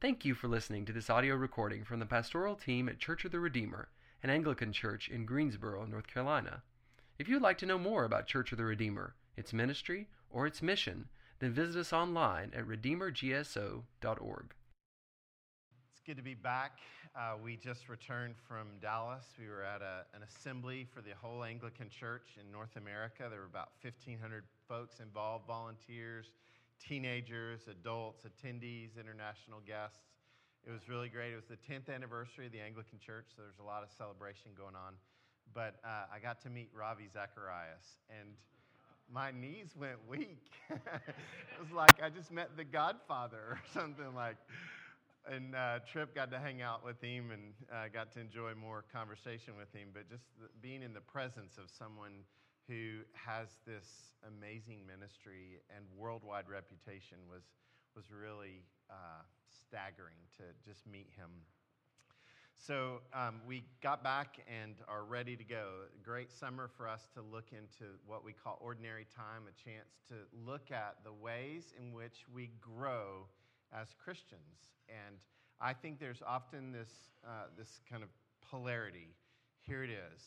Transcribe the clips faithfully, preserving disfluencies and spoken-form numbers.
Thank you for listening to this audio recording from the pastoral team at Church of the Redeemer, an Anglican church in Greensboro, North Carolina. If you would like to know more about Church of the Redeemer, its ministry, or its mission, then visit us online at Redeemer G S O dot org. It's good to be back. Uh, we just returned from Dallas. We were at a, an assembly for the whole Anglican Church in North America. There were about fifteen hundred folks involved, volunteers, teenagers, adults, attendees, international guests. It was really great. It was the tenth anniversary of the Anglican Church, so there's a lot of celebration going on. But uh, I got to meet Ravi Zacharias, and my knees went weak. It was like I just met the Godfather or something like. And uh, Tripp got to hang out with him, and uh, got to enjoy more conversation with him. But just the, being in the presence of someone who has this amazing ministry and worldwide reputation was was really uh, staggering to just meet him. So um, we got back and are ready to go. A great summer for us to look into what we call ordinary time, a chance to look at the ways in which we grow as Christians. And I think there's often this uh, this kind of polarity. Here it is.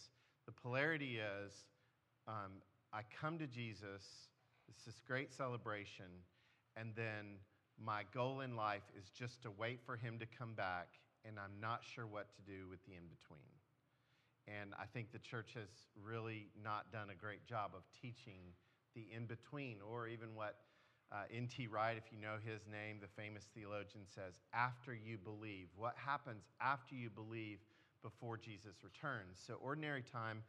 The polarity is, Um, I come to Jesus, it's this great celebration, and then my goal in life is just to wait for him to come back, and I'm not sure what to do with the in-between. And I think the church has really not done a great job of teaching the in-between, or even what uh, N T Wright, if you know his name, the famous theologian, says, after you believe. What happens after you believe before Jesus returns? So ordinary time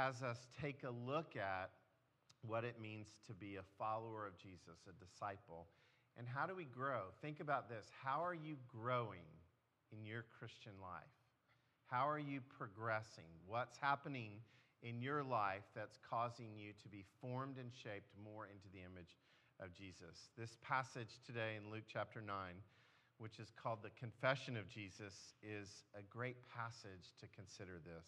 has us take a look at what it means to be a follower of Jesus, a disciple. And how do we grow? Think about this. How are you growing in your Christian life? How are you progressing? What's happening in your life that's causing you to be formed and shaped more into the image of Jesus? This passage today in Luke chapter nine, which is called the Confession of Jesus, is a great passage to consider this.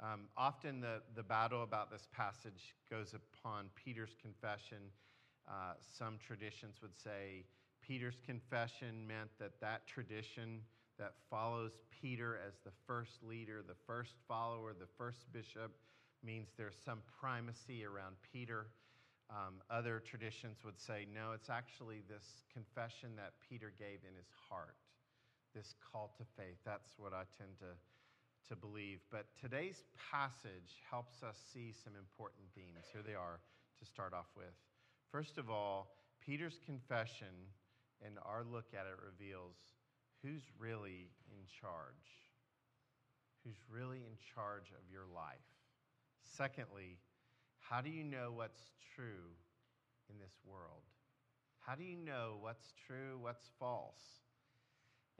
Um, often the, the battle about this passage goes upon Peter's confession. Uh, some traditions would say Peter's confession meant that that tradition that follows Peter as the first leader, the first follower, the first bishop, means there's some primacy around Peter. Um, other traditions would say, no, it's actually this confession that Peter gave in his heart, this call to faith. That's what I tend to to believe. But today's passage helps us see some important themes. Here they are to start off with. First of all, Peter's confession and our look at it reveals who's really in charge. Who's really in charge of your life? Secondly, how do you know what's true in this world? How do you know what's true, what's false?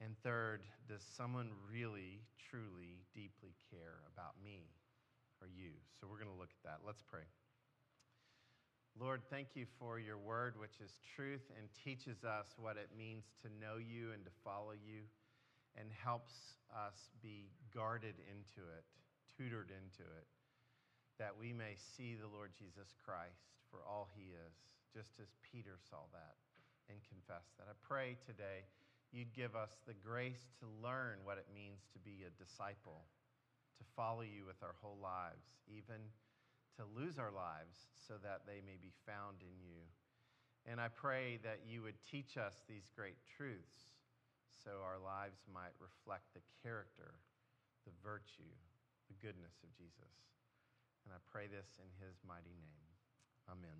And third, does someone really, truly, deeply care about me or you? So we're going to look at that. Let's pray. Lord, thank you for your word, which is truth and teaches us what it means to know you and to follow you, and helps us be guarded into it, tutored into it, that we may see the Lord Jesus Christ for all he is, just as Peter saw that and confessed that. I pray today you'd give us the grace to learn what it means to be a disciple, to follow you with our whole lives, even to lose our lives so that they may be found in you. And I pray that you would teach us these great truths so our lives might reflect the character, the virtue, the goodness of Jesus. And I pray this in his mighty name. Amen.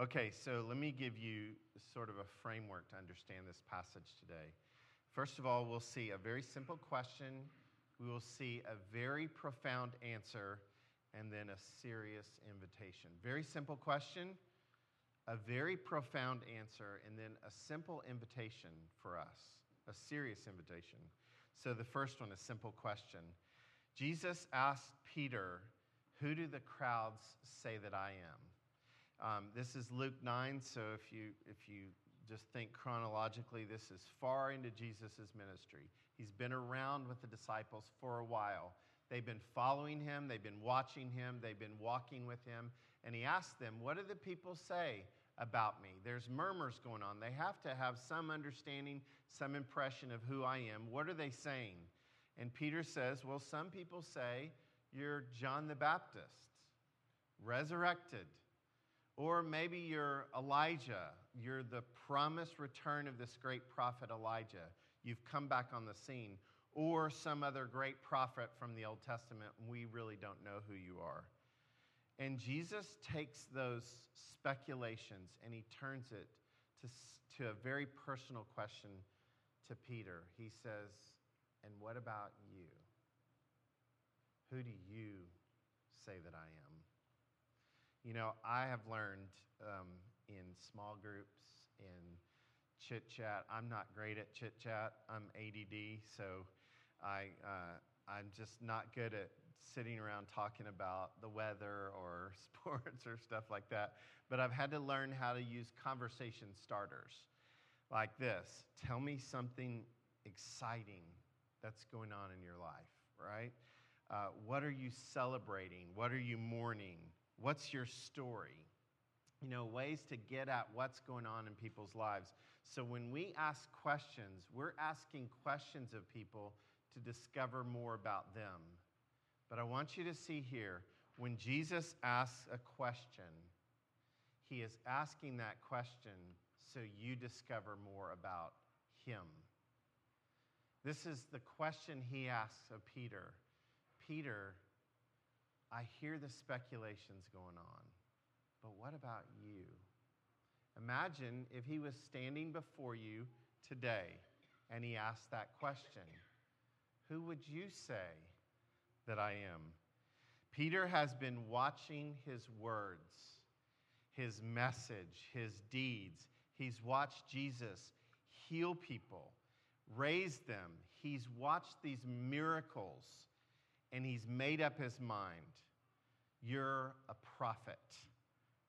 Okay, so let me give you sort of a framework to understand this passage today. First of all, we'll see a very simple question, we will see a very profound answer, and then a serious invitation. Very simple question, a very profound answer, and then a simple invitation for us, a serious invitation. So the first one, a simple question. Jesus asked Peter, "Who do the crowds say that I am?" Um, this is Luke nine, so if you if you just think chronologically, this is far into Jesus' ministry. He's been around with the disciples for a while. They've been following him, they've been watching him, they've been walking with him, and he asked them, what do the people say about me. There's murmurs going on. They have to have some understanding, some impression of who I am. What are they saying? And Peter says, well, some people say you're John the Baptist, resurrected. Or maybe you're Elijah. You're the promised return of this great prophet Elijah. You've come back on the scene. Or some other great prophet from the Old Testament, and we really don't know who you are. And Jesus takes those speculations and he turns it to, to a very personal question to Peter. He says, and what about you? Who do you say that I am? You know, I have learned um, in small groups, in chit-chat. I'm not great at chit-chat. I'm A D D, so I, uh, I'm just not good at sitting around talking about the weather or sports or stuff like that. But I've had to learn how to use conversation starters like this. Tell me something exciting that's going on in your life, right? Uh, what are you celebrating? What are you mourning? What's your story? You know, ways to get at what's going on in people's lives. So when we ask questions, we're asking questions of people to discover more about them. But I want you to see here, when Jesus asks a question, he is asking that question so you discover more about him. This is the question he asks of Peter. Peter, I hear the speculations going on. But what about you? Imagine if he was standing before you today and he asked that question. Who would you say that I am? Peter has been watching his words, his message, his deeds. He's watched Jesus heal people, raise them. He's watched these miracles, and he's made up his mind. You're a prophet.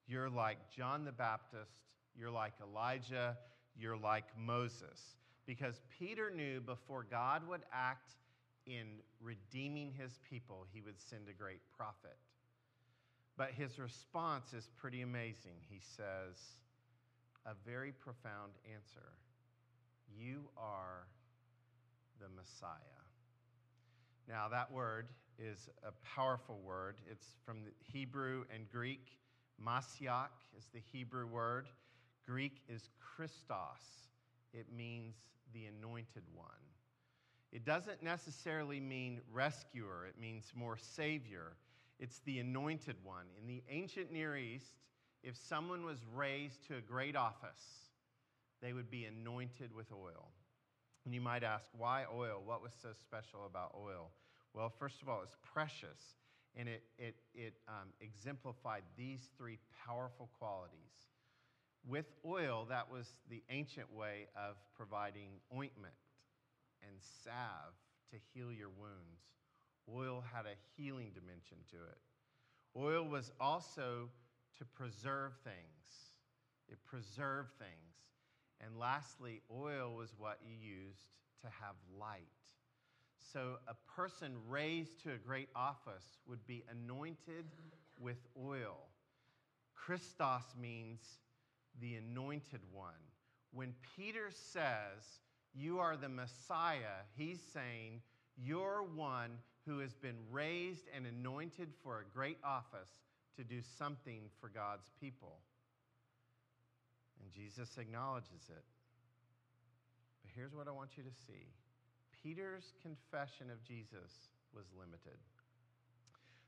You're like John the Baptist, you're like Elijah, you're like Moses. Because Peter knew before God would act in redeeming his people, he would send a great prophet. But his response is pretty amazing. He says, a very profound answer. You are the Messiah. Now that word is a powerful word. It's from the Hebrew and Greek. Messiah is the Hebrew word. Greek is Christos. It means the anointed one. It doesn't necessarily mean rescuer. It means more savior. It's the anointed one. In the ancient Near East, if someone was raised to a great office, they would be anointed with oil. And you might ask, why oil? What was so special about oil? Well, first of all, it's precious. And it, it, it um, exemplified these three powerful qualities. With oil, that was the ancient way of providing ointment and salve to heal your wounds. Oil had a healing dimension to it. Oil was also to preserve things. It preserved things. And lastly, oil was what you used to have light. So a person raised to a great office would be anointed with oil. Christos means the anointed one. When Peter says, you are the Messiah, he's saying, you're one who has been raised and anointed for a great office to do something for God's people. And Jesus acknowledges it. But here's what I want you to see. Peter's confession of Jesus was limited.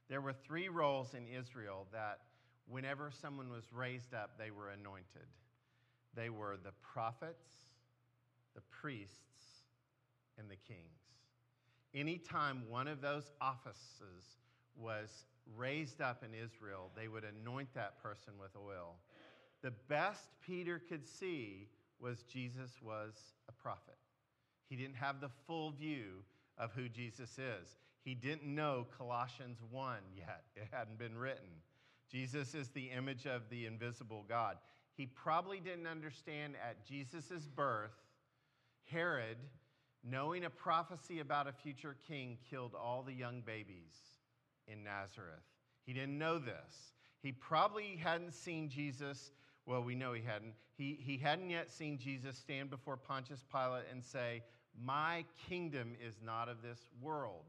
There were three roles in Israel that whenever someone was raised up, they were anointed. They were the prophets, the priests, and the kings. Anytime one of those offices was raised up in Israel, they would anoint that person with oil. The best Peter could see was Jesus was a prophet. He didn't have the full view of who Jesus is. He didn't know Colossians one yet. It hadn't been written. Jesus is the image of the invisible God. He probably didn't understand at Jesus' birth, Herod, knowing a prophecy about a future king, killed all the young babies in Nazareth. He didn't know this. He probably hadn't seen Jesus Well, we know he hadn't. He, he hadn't yet seen Jesus stand before Pontius Pilate and say, "My kingdom is not of this world."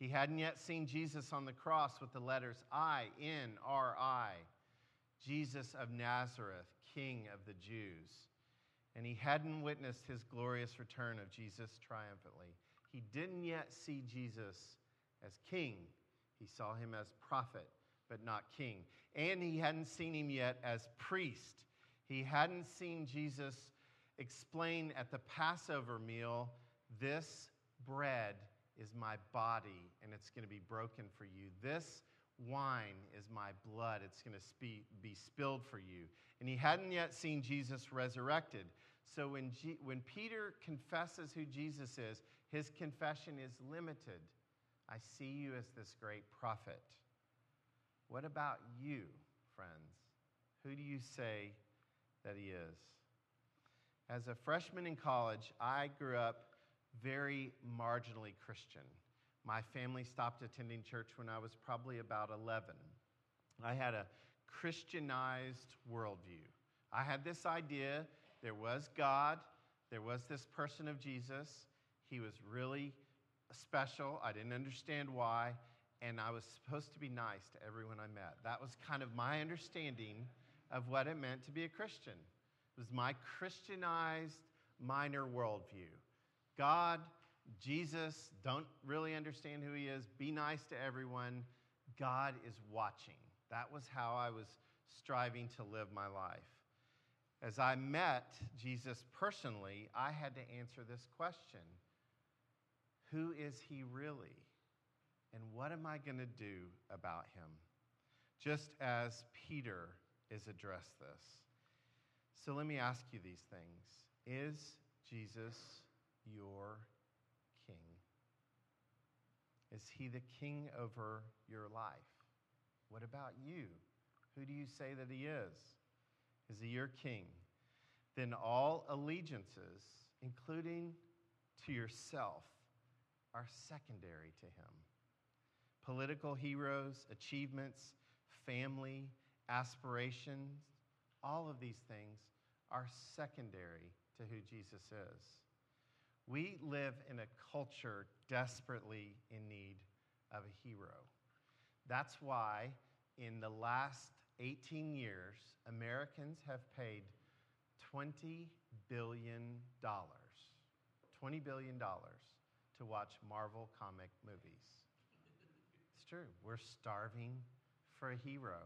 He hadn't yet seen Jesus on the cross with the letters I N R I, Jesus of Nazareth, King of the Jews. And he hadn't witnessed his glorious return of Jesus triumphantly. He didn't yet see Jesus as king. He saw him as prophet, but not king. And he hadn't seen him yet as priest. He hadn't seen Jesus explain at the Passover meal, "This bread is my body, and it's going to be broken for you. This wine is my blood. It's going to be, be spilled for you." And he hadn't yet seen Jesus resurrected. So when, G, when Peter confesses who Jesus is, his confession is limited. "I see you as this great prophet." What about you, friends? Who do you say that he is? As a freshman in college, I grew up very marginally Christian. My family stopped attending church when I was probably about eleven. I had a Christianized worldview. I had this idea: there was God, there was this person of Jesus, he was really special, I didn't understand why, and I was supposed to be nice to everyone I met. That was kind of my understanding of what it meant to be a Christian. It was my Christianized minor worldview. God, Jesus, don't really understand who he is, be nice to everyone, God is watching. That was how I was striving to live my life. As I met Jesus personally, I had to answer this question: who is he really? And what am I going to do about him? Just as Peter is addressed this. So let me ask you these things. Is Jesus your king? Is he the king over your life? What about you? Who do you say that he is? Is he your king? Then all allegiances, including to yourself, are secondary to him. Political heroes, achievements, family, aspirations, all of these things are secondary to who Jesus is. We live in a culture desperately in need of a hero. That's why in the last eighteen years, Americans have paid twenty billion dollars to watch Marvel comic movies. It's true. We're starving for a hero.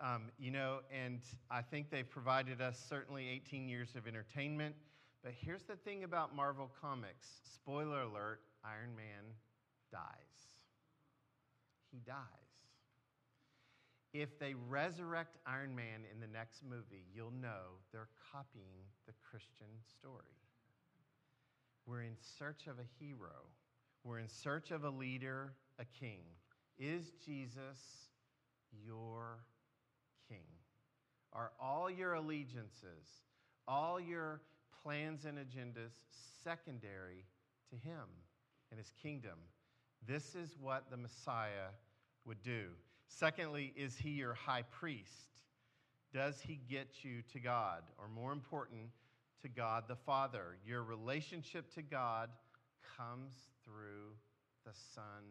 Um, you know, and I think they've provided us certainly eighteen years of entertainment. But here's the thing about Marvel Comics. Spoiler alert, Iron Man dies. He dies. If they resurrect Iron Man in the next movie, you'll know they're copying the Christian story. We're in search of a hero. We're in search of a leader, a king. Is Jesus your king? Are all your allegiances, all your plans and agendas secondary to him and his kingdom? This is what the Messiah would do. Secondly, is he your high priest? Does he get you to God? Or more important, to God the Father. Your relationship to God comes through the Son,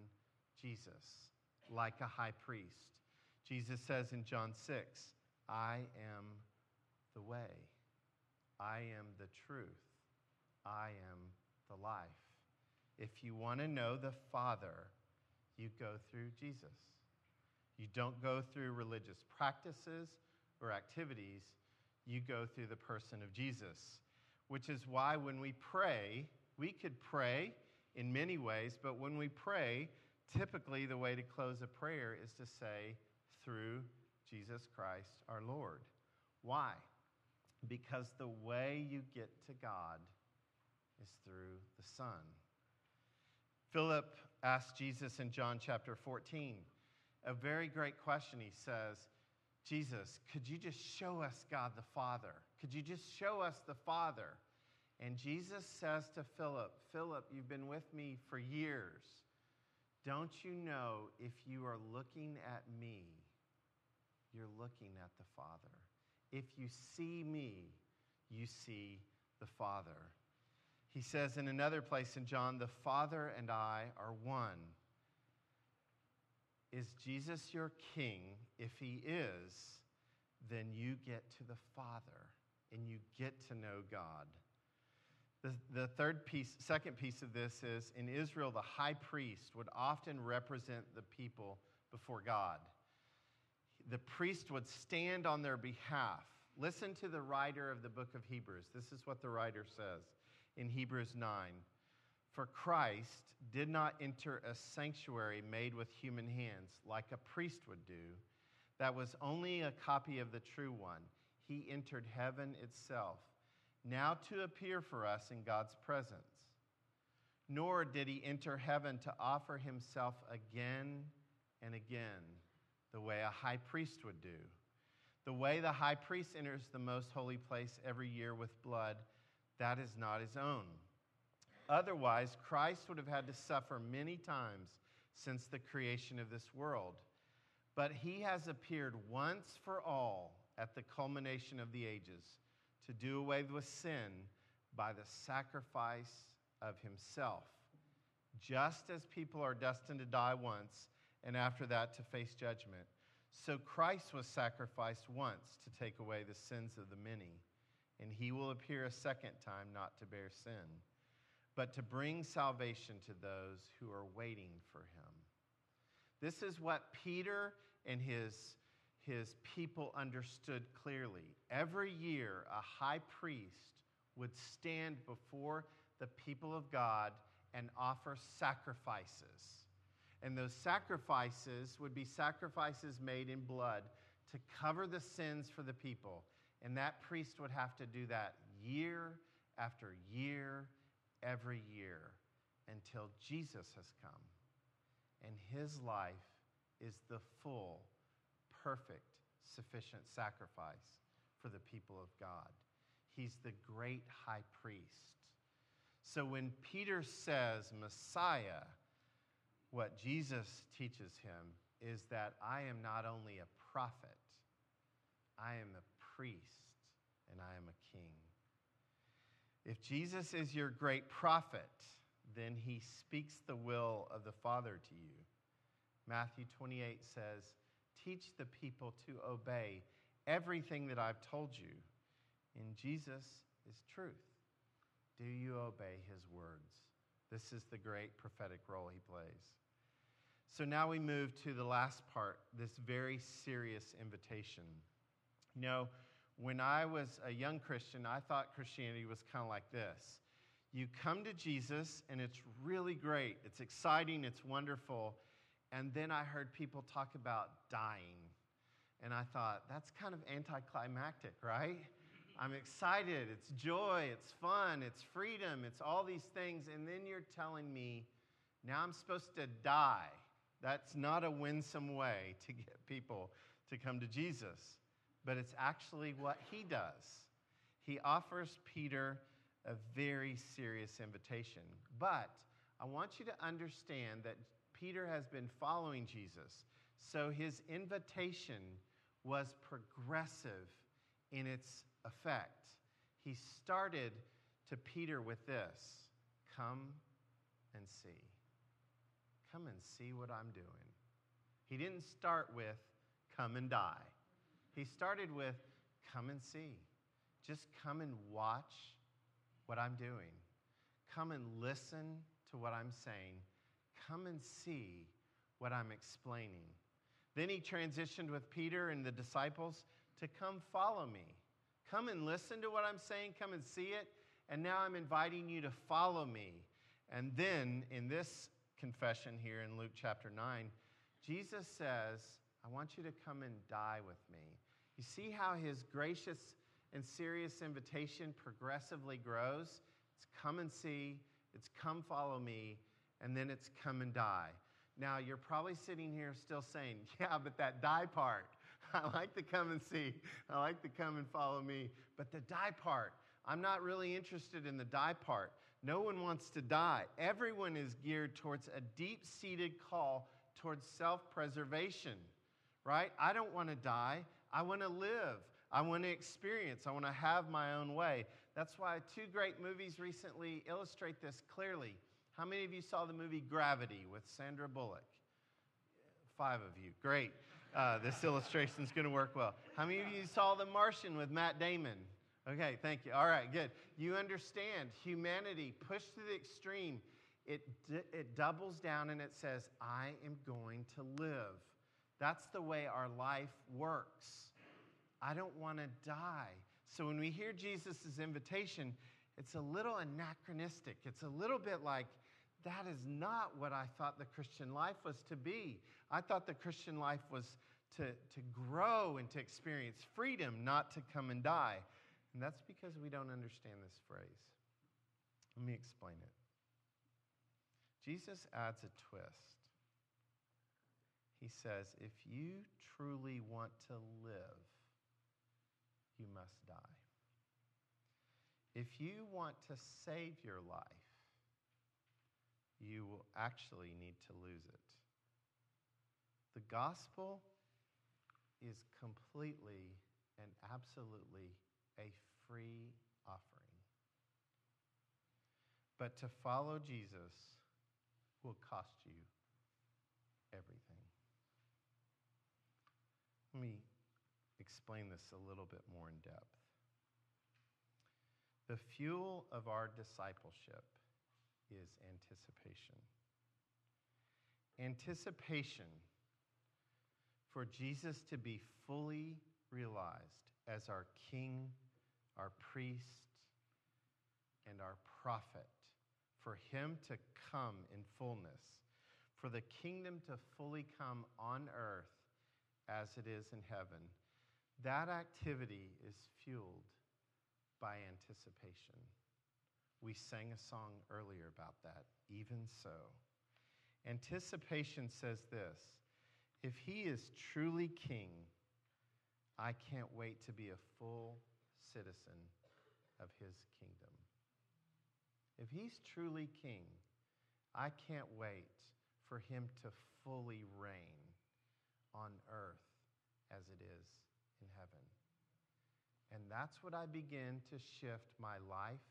Jesus, like a high priest. Jesus says in John six, "I am the way. I am the truth. I am the life." If you want to know the Father, you go through Jesus. You don't go through religious practices or activities. You go through the person of Jesus, which is why when we pray, we could pray in many ways, but when we pray, typically the way to close a prayer is to say, "Through Jesus Christ our Lord." Why? Because the way you get to God is through the Son. Philip asked Jesus in John chapter fourteen a very great question. He says, "Jesus, could you just show us God the Father? Could you just show us the Father?" And Jesus says to Philip, "Philip, you've been with me for years. Don't you know if you are looking at me, you're looking at the Father? if you see me, you see the Father. He says in another place in John, the Father and I are one. Is Jesus your king? If he is, then you get to the Father and you get to know God. The, the third piece, second piece of this is, in Israel, the high priest would often represent the people before God. The priest would stand on their behalf. Listen to the writer of the book of Hebrews. This is what the writer says in Hebrews nine. For Christ did not enter a sanctuary made with human hands like a priest would do. That was only a copy of the true one. He entered heaven itself, now to appear for us in God's presence. Nor did he enter heaven to offer himself again and again, the way a high priest would do. The way the high priest enters the most holy place every year with blood, that is not his own. Otherwise, Christ would have had to suffer many times since the creation of this world. But he has appeared once for all at the culmination of the ages, to do away with sin by the sacrifice of himself. Just as people are destined to die once, and after that to face judgment, so Christ was sacrificed once to take away the sins of the many, and he will appear a second time not to bear sin, but to bring salvation to those who are waiting for him. This is what Peter and his His people understood clearly. Every year, a high priest would stand before the people of God and offer sacrifices. And those sacrifices would be sacrifices made in blood to cover the sins for the people. And that priest would have to do that year after year, every year, until Jesus has come. And his life is the full, perfect, sufficient sacrifice for the people of God. He's the great high priest. So when Peter says Messiah, what Jesus teaches him is that I am not only a prophet, I am a priest, and I am a king. If Jesus is your great prophet, then he speaks the will of the Father to you. Matthew twenty-eight says, teach the people to obey everything that I've told you. And Jesus is truth. Do you obey his words? This is the great prophetic role he plays. So now we move to the last part, this very serious invitation. You know, when I was a young Christian, I thought Christianity was kind of like this. You come to Jesus, and it's really great. It's exciting. It's wonderful. And then I heard people talk about dying. And I thought, that's kind of anticlimactic, right? I'm excited. It's joy. It's fun. It's freedom. It's all these things. And then you're telling me, now I'm supposed to die. That's not a winsome way to get people to come to Jesus. But it's actually what he does. He offers Peter a very serious invitation. But I want you to understand that Peter has been following Jesus, so his invitation was progressive in its effect. He started to Peter with this, come and see. Come and see what I'm doing. He didn't start with, come and die. He started with, come and see. Just come and watch what I'm doing. Come and listen to what I'm saying. Come and see what I'm explaining. Then he transitioned with Peter and the disciples to come follow me. Come and listen to what I'm saying. Come and see it. And now I'm inviting you to follow me. And then in this confession here in Luke chapter nine, Jesus says, I want you to come and die with me. You see how his gracious and serious invitation progressively grows? It's come and see. It's come follow me. And then it's come and die. Now, you're probably sitting here still saying, yeah, but that die part, I like the come and see. I like the come and follow me. But the die part, I'm not really interested in the die part. No one wants to die. Everyone is geared towards a deep-seated call towards self-preservation, right? I don't want to die. I want to live. I want to experience. I want to have my own way. That's why two great movies recently illustrate this clearly. How many of you saw the movie Gravity with Sandra Bullock? Five of you. Great. Uh, this illustration's going to work well. How many of you saw The Martian with Matt Damon? Okay, thank you. All right, good. You understand humanity pushed to the extreme. It, it doubles down and it says, I am going to live. That's the way our life works. I don't want to die. So when we hear Jesus' invitation, it's a little anachronistic. It's a little bit like, that is not what I thought the Christian life was to be. I thought the Christian life was to, to grow and to experience freedom, not to come and die. And that's because we don't understand this phrase. Let me explain it. Jesus adds a twist. He says, if you truly want to live, you must die. If you want to save your life, you will actually need to lose it. The gospel is completely and absolutely a free offering. But to follow Jesus will cost you everything. Let me explain this a little bit more in depth. The fuel of our discipleship is anticipation. Anticipation for Jesus to be fully realized as our King, our priest, and our prophet, for him to come in fullness, for the kingdom to fully come on earth as it is in heaven. That activity is fueled by anticipation. We sang a song earlier about that, even so. Anticipation says this, if he is truly king, I can't wait to be a full citizen of his kingdom. If he's truly king, I can't wait for him to fully reign on earth as it is in heaven. And that's what I begin to shift my life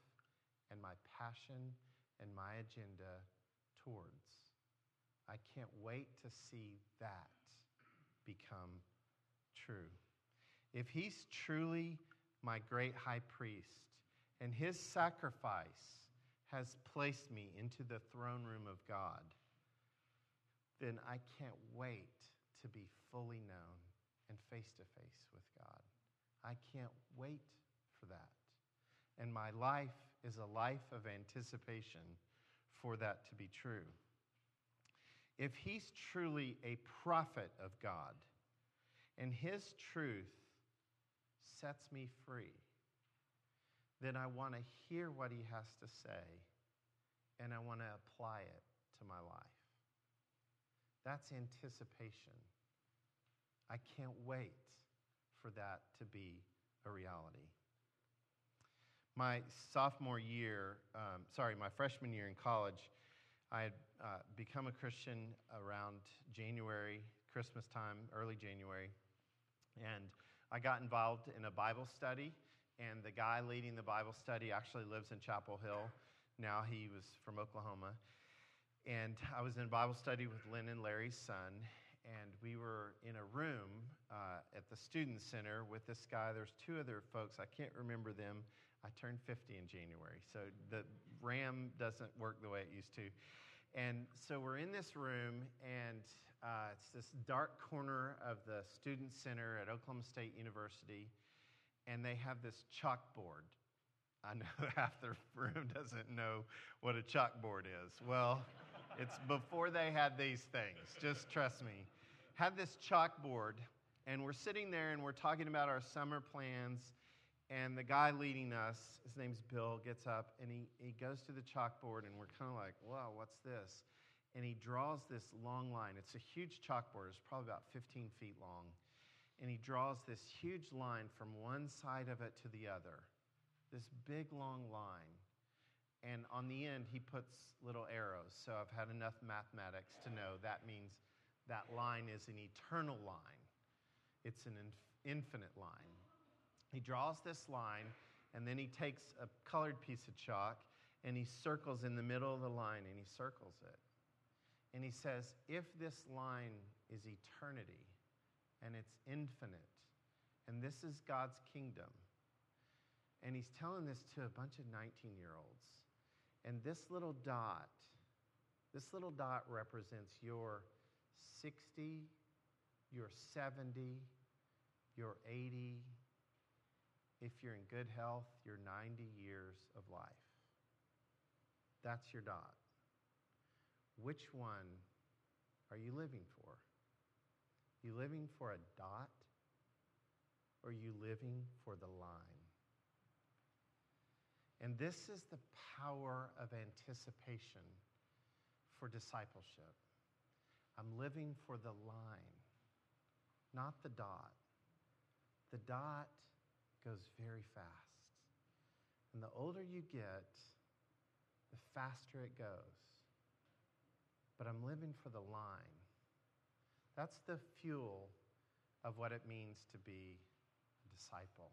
and my passion and my agenda towards. I can't wait to see that become true. If he's truly my great high priest and his sacrifice has placed me into the throne room of God, then I can't wait to be fully known and face-to-face with God. I can't wait for that. And my life is a life of anticipation for that to be true. If he's truly a prophet of God, and his truth sets me free, then I want to hear what he has to say, and I want to apply it to my life. That's anticipation. I can't wait for that to be a reality. My sophomore year, um, sorry, my freshman year in college, I had uh, become a Christian around January, Christmas time, early January, and I got involved in a Bible study. And the guy leading the Bible study actually lives in Chapel Hill. Now he was from Oklahoma. And I was in Bible study with Lynn and Larry's son. And we were in a room uh, at the student center with this guy. There's two other folks. I can't remember them. I turned fifty in January. So the RAM doesn't work the way it used to. And so we're in this room. And uh, it's this dark corner of the student center at Oklahoma State University. And they have this chalkboard. I know half the room doesn't know what a chalkboard is. Well, it's before they had these things. Just trust me. Had this chalkboard, and we're sitting there, and we're talking about our summer plans, and the guy leading us, his name's Bill, gets up, and he, he goes to the chalkboard, and we're kind of like, wow, what's this? And he draws this long line. It's a huge chalkboard. It's probably about fifteen feet long. And he draws this huge line from one side of it to the other, this big, long line. And on the end, he puts little arrows. So I've had enough mathematics to know that means that line is an eternal line. It's an inf- infinite line. He draws this line, and then he takes a colored piece of chalk, and he circles in the middle of the line, and he circles it. And he says, if this line is eternity, and it's infinite, and this is God's kingdom, and he's telling this to a bunch of nineteen-year-olds, and this little dot, this little dot represents your sixty, your seventy, your eighty, if you're in good health, your ninety years of life. That's your dot. Which one are you living for? You living for a dot, or are you living for the line? And this is the power of anticipation for discipleship. I'm living for the line, not the dot. The dot goes very fast. And the older you get, the faster it goes. But I'm living for the line. That's the fuel of what it means to be a disciple.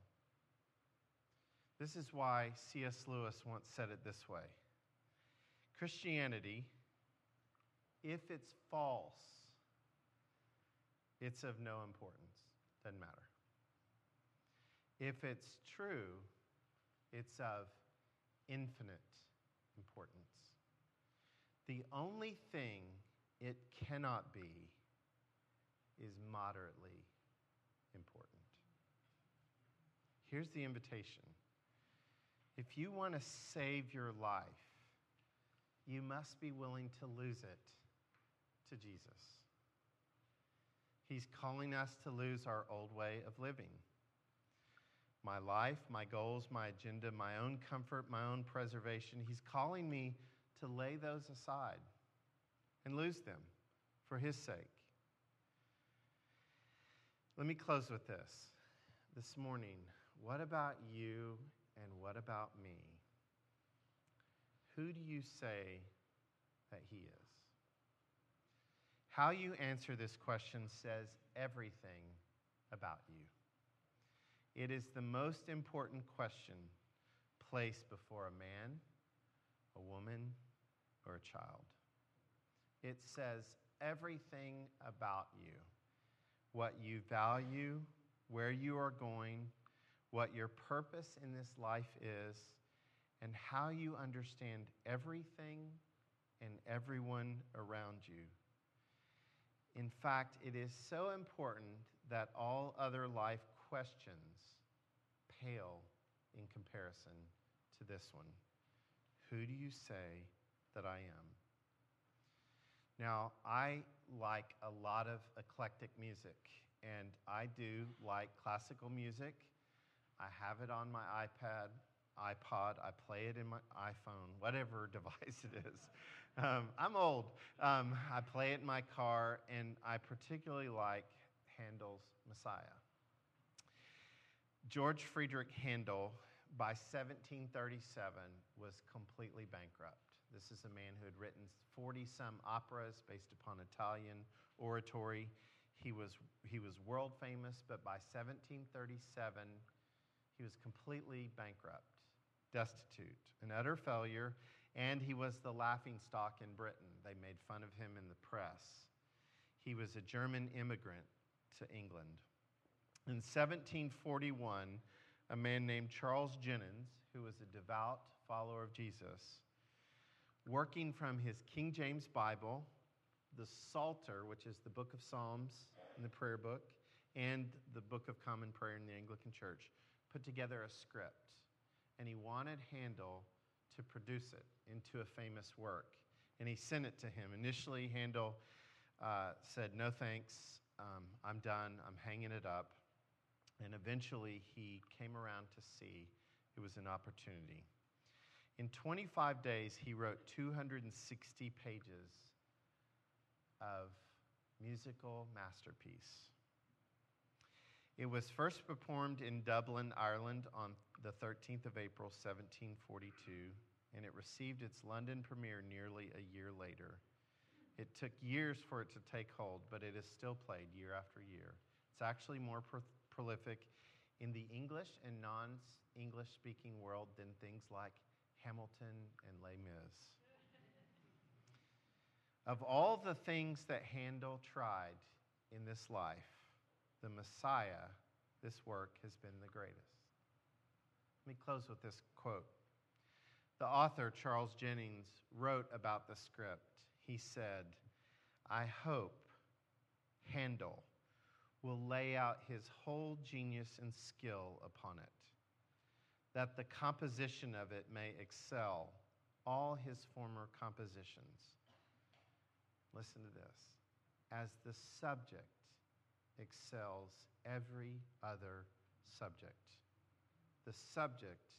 This is why C S Lewis once said it this way. Christianity, if it's false, it's of no importance. Doesn't matter. If it's true, it's of infinite importance. The only thing it cannot be is moderately important. Here's the invitation. If you want to save your life, you must be willing to lose it to Jesus. He's calling us to lose our old way of living. My life, my goals, my agenda, my own comfort, my own preservation. He's calling me to lay those aside and lose them for his sake. Let me close with this. This morning, what about you and what about me? Who do you say that he is? How you answer this question says everything about you. It is the most important question placed before a man, a woman, or a child. It says everything about you, what you value, where you are going, what your purpose in this life is, and how you understand everything and everyone around you. In fact, it is so important that all other life questions pale in comparison to this one. Who do you say that I am? Now, I like a lot of eclectic music, and I do like classical music. I have it on my iPad, iPod. I play it in my iPhone, whatever device it is. Um, I'm old. Um, I play it in my car, and I particularly like Handel's Messiah. George Friedrich Handel, by seventeen thirty-seven, was completely bankrupt. This is a man who had written forty-some operas based upon Italian oratory. He was, he was world famous, but by seventeen thirty-seven, he was completely bankrupt, destitute, an utter failure, and he was the laughingstock in Britain. They made fun of him in the press. He was a German immigrant to England. In seventeen forty-one, a man named Charles Jennens, who was a devout follower of Jesus, working from his King James Bible, the Psalter, which is the book of Psalms in the prayer book, and the Book of Common Prayer in the Anglican Church, put together a script, and he wanted Handel to produce it into a famous work, and he sent it to him. Initially, Handel uh, said, no thanks, um, I'm done, I'm hanging it up, and eventually he came around to see it was an opportunity. In twenty-five days, he wrote two hundred sixty pages of musical masterpiece. It was first performed in Dublin, Ireland on the thirteenth of April, seventeen forty-two, and it received its London premiere nearly a year later. It took years for it to take hold, but it is still played year after year. It's actually more pro- prolific in the English and non-English speaking world than things like Hamilton and Les Mis. Of all the things that Handel tried in this life, the Messiah, this work, has been the greatest. Let me close with this quote. The author, Charles Jennens, wrote about the script. He said, "I hope Handel will lay out his whole genius and skill upon it, that the composition of it may excel all his former compositions." Listen to this. "As the subject excels every other subject." The subject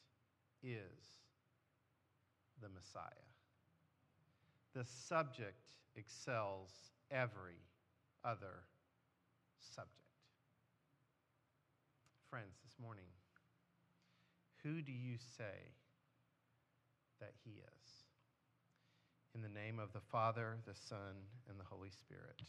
is the Messiah. The subject excels every other subject. Friends, this morning, who do you say that he is? In the name of the Father, the Son, and the Holy Spirit.